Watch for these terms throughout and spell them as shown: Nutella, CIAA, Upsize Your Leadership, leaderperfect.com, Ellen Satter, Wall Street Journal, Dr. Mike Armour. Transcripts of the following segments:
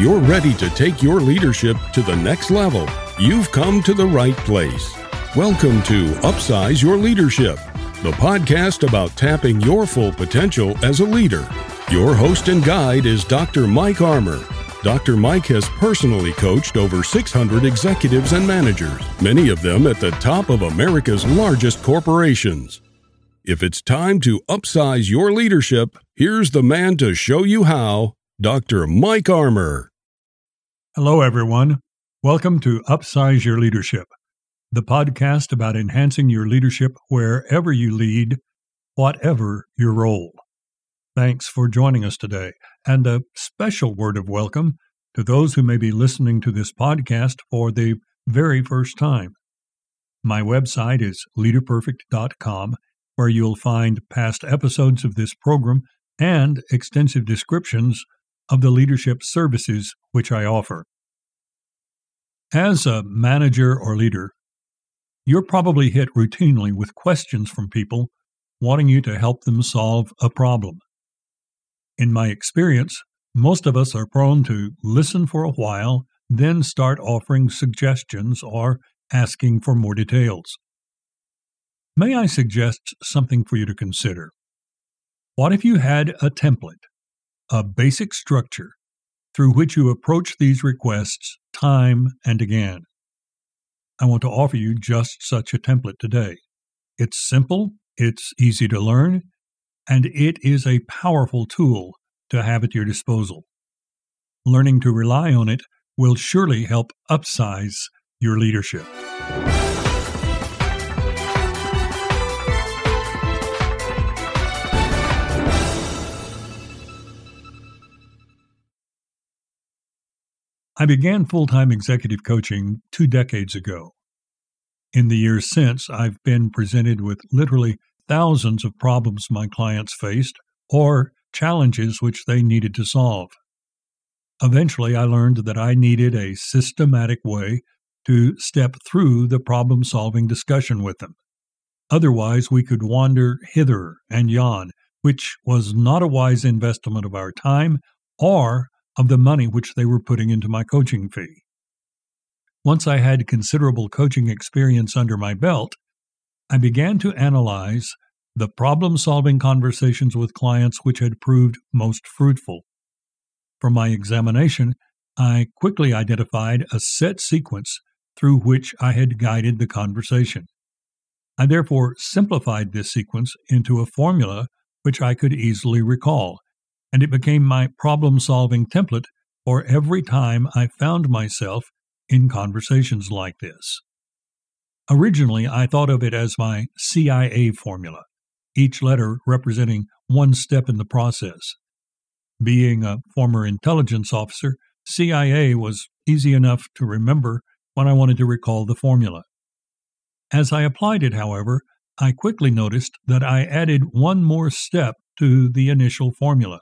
If you're ready to take your leadership to the next level, you've come to the right place. Welcome to Upsize Your Leadership, the podcast about tapping your full potential as a leader. Your host and guide is Dr. Mike Armour. Dr. Mike has personally coached over 600 executives and managers, many of them at the top of America's largest corporations. If it's time to upsize your leadership, here's the man to show you how, Dr. Mike Armour. Hello, everyone. Welcome to Upsize Your Leadership, the podcast about enhancing your leadership wherever you lead, whatever your role. Thanks for joining us today, and a special word of welcome to those who may be listening to this podcast for the very first time. My website is leaderperfect.com, where you'll find past episodes of this program and extensive descriptions of the leadership services which I offer. As a manager or leader, you're probably hit routinely with questions from people wanting you to help them solve a problem. In my experience, most of us are prone to listen for a while, then start offering suggestions or asking for more details. May I suggest something for you to consider? What if you had a template, a basic structure, through which you approach these requests time and again? I want to offer you just such a template today. It's simple, it's easy to learn, and it is a powerful tool to have at your disposal. Learning to rely on it will surely help upsize your leadership. I began full-time executive coaching 2 decades ago. In the years since, I've been presented with literally thousands of problems my clients faced or challenges which they needed to solve. Eventually, I learned that I needed a systematic way to step through the problem-solving discussion with them. Otherwise, we could wander hither and yon, which was not a wise investment of our time or of the money which they were putting into my coaching fee. Once I had considerable coaching experience under my belt, I began to analyze the problem-solving conversations with clients which had proved most fruitful. From my examination, I quickly identified a set sequence through which I had guided the conversation. I therefore simplified this sequence into a formula which I could easily recall, and it became my problem-solving template for every time I found myself in conversations like this. Originally, I thought of it as my CIA formula, each letter representing one step in the process. Being a former intelligence officer, CIA was easy enough to remember when I wanted to recall the formula. As I applied it, however, I quickly noticed that I added one more step to the initial formula.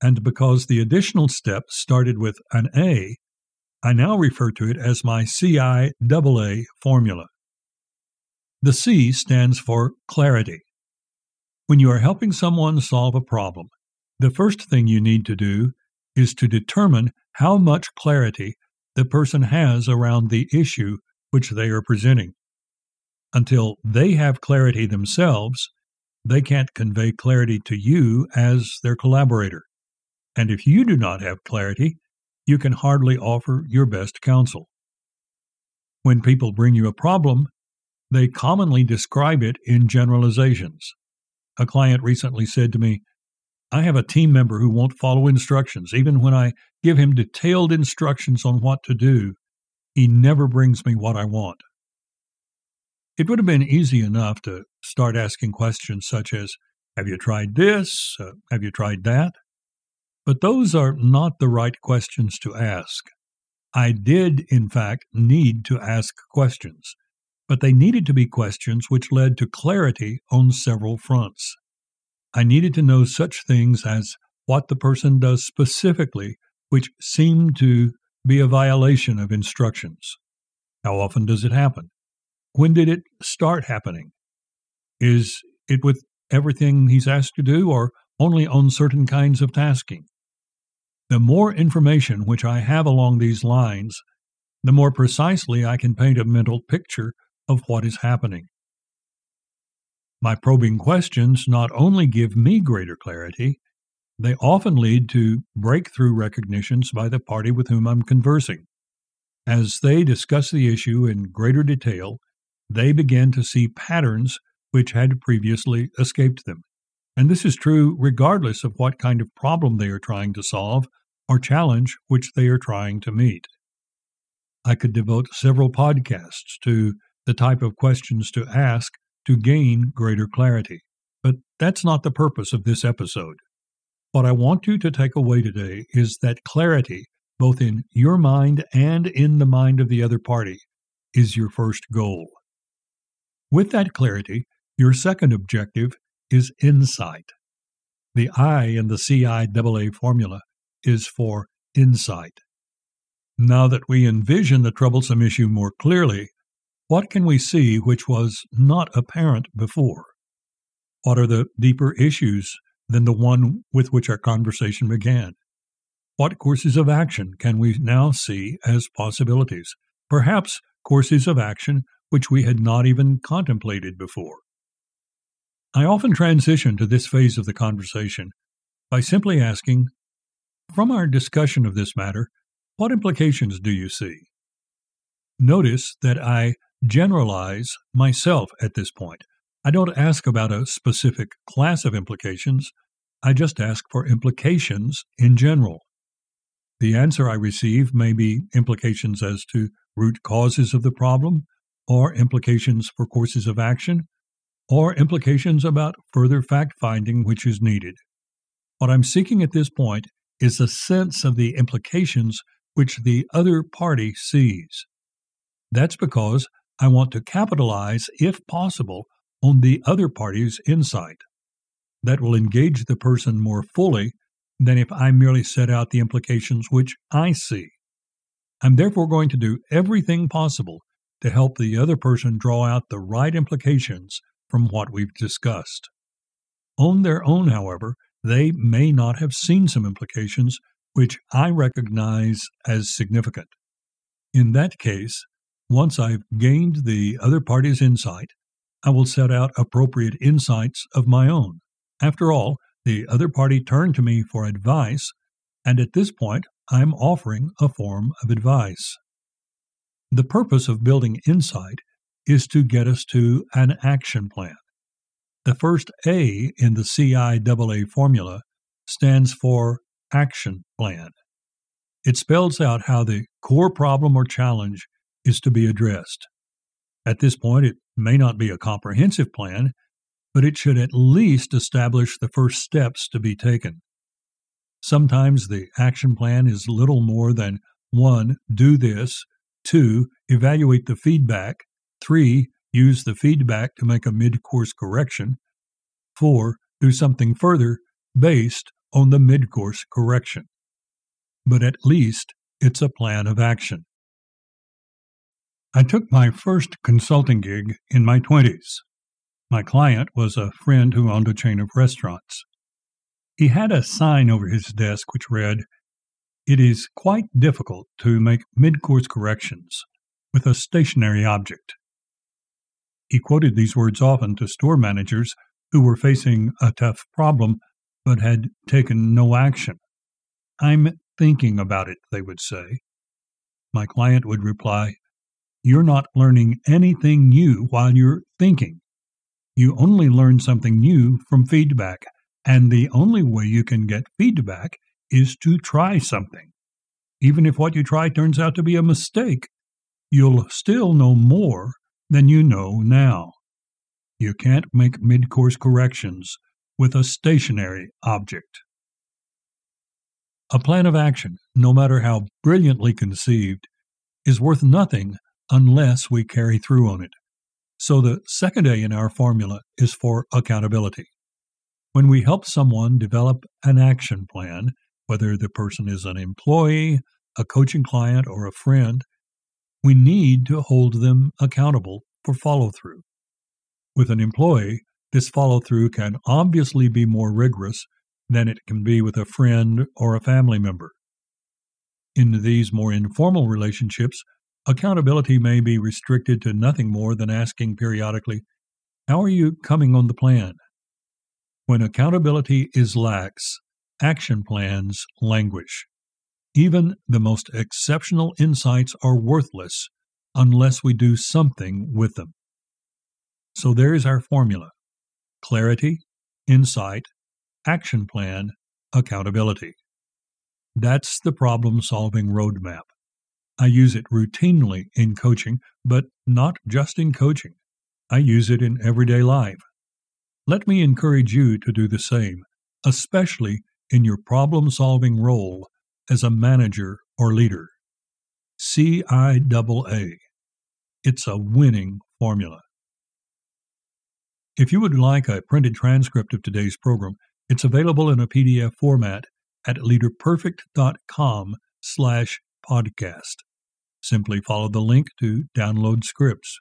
And because the additional step started with an A, I now refer to it as my CIAA formula. The C stands for clarity. When you are helping someone solve a problem, the first thing you need to do is to determine how much clarity the person has around the issue which they are presenting. Until they have clarity themselves, they can't convey clarity to you as their collaborator. And if you do not have clarity, you can hardly offer your best counsel. When people bring you a problem, they commonly describe it in generalizations. A client recently said to me, "I have a team member who won't follow instructions. Even when I give him detailed instructions on what to do, he never brings me what I want." It would have been easy enough to start asking questions such as, "Have you tried this? Have you tried that?" But those are not the right questions to ask. I did, in fact, need to ask questions, but they needed to be questions which led to clarity on several fronts. I needed to know such things as what the person does specifically, which seemed to be a violation of instructions. How often does it happen? When did it start happening? Is it with everything he's asked to do or only on certain kinds of tasking? The more information which I have along these lines, the more precisely I can paint a mental picture of what is happening. My probing questions not only give me greater clarity, they often lead to breakthrough recognitions by the party with whom I'm conversing. As they discuss the issue in greater detail, they begin to see patterns which had previously escaped them. And this is true regardless of what kind of problem they are trying to solve or challenge which they are trying to meet. I could devote several podcasts to the type of questions to ask to gain greater clarity, but that's not the purpose of this episode. What I want you to take away today is that clarity, both in your mind and in the mind of the other party, is your first goal. With that clarity, your second objective is insight. The I in the CIAA formula is for insight. Now that we envision the troublesome issue more clearly, what can we see which was not apparent before? What are the deeper issues than the one with which our conversation began? What courses of action can we now see as possibilities? Perhaps courses of action which we had not even contemplated before. I often transition to this phase of the conversation by simply asking, from our discussion of this matter, what implications do you see? Notice that I generalize myself at this point. I don't ask about a specific class of implications. I just ask for implications in general. The answer I receive may be implications as to root causes of the problem, or implications for courses of action, or implications about further fact-finding which is needed. What I'm seeking at this point is a sense of the implications which the other party sees. That's because I want to capitalize, if possible, on the other party's insight. That will engage the person more fully than if I merely set out the implications which I see. I'm therefore going to do everything possible to help the other person draw out the right implications from what we've discussed. On their own, however, they may not have seen some implications which I recognize as significant. In that case, once I've gained the other party's insight, I will set out appropriate insights of my own. After all, the other party turned to me for advice, and at this point, I'm offering a form of advice. The purpose of building insight is to get us to an action plan. The first A in the CIAA formula stands for action plan. It spells out how the core problem or challenge is to be addressed. At this point, it may not be a comprehensive plan, but it should at least establish the first steps to be taken. Sometimes the action plan is little more than 1. Do this. 2. Evaluate the feedback. 3. Use the feedback to make a mid-course correction. 4. Do something further based on the mid-course correction. But at least it's a plan of action. I took my first consulting gig in my 20s. My client was a friend who owned a chain of restaurants. He had a sign over his desk which read, "It is quite difficult to make mid-course corrections with a stationary object." He quoted these words often to store managers who were facing a tough problem but had taken no action. "I'm thinking about it," they would say. My client would reply, "You're not learning anything new while you're thinking. You only learn something new from feedback, and the only way you can get feedback is to try something. Even if what you try turns out to be a mistake, you'll still know more than you know now. You can't make mid-course corrections with a stationary object." A plan of action, no matter how brilliantly conceived, is worth nothing unless we carry through on it. So the second A in our formula is for accountability. When we help someone develop an action plan, whether the person is an employee, a coaching client, or a friend, we need to hold them accountable for follow-through. With an employee, this follow-through can obviously be more rigorous than it can be with a friend or a family member. In these more informal relationships, accountability may be restricted to nothing more than asking periodically, "How are you coming on the plan?" When accountability is lax, action plans languish. Even the most exceptional insights are worthless unless we do something with them. So there is our formula: clarity, insight, action plan, accountability. That's the problem-solving roadmap. I use it routinely in coaching, but not just in coaching. I use it in everyday life. Let me encourage you to do the same, especially in your problem-solving role as a manager or leader. CIAA. It's a winning formula. If you would like a printed transcript of today's program, it's available in a PDF format at leaderperfect.com/podcast. Simply follow the link to download scripts.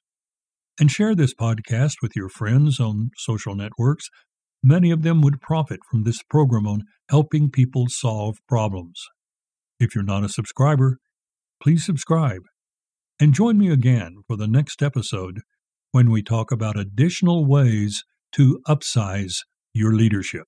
And share this podcast with your friends on social networks. Many of them would profit from this program on helping people solve problems. If you're not a subscriber, please subscribe. And join me again for the next episode when we talk about additional ways to upsize your leadership.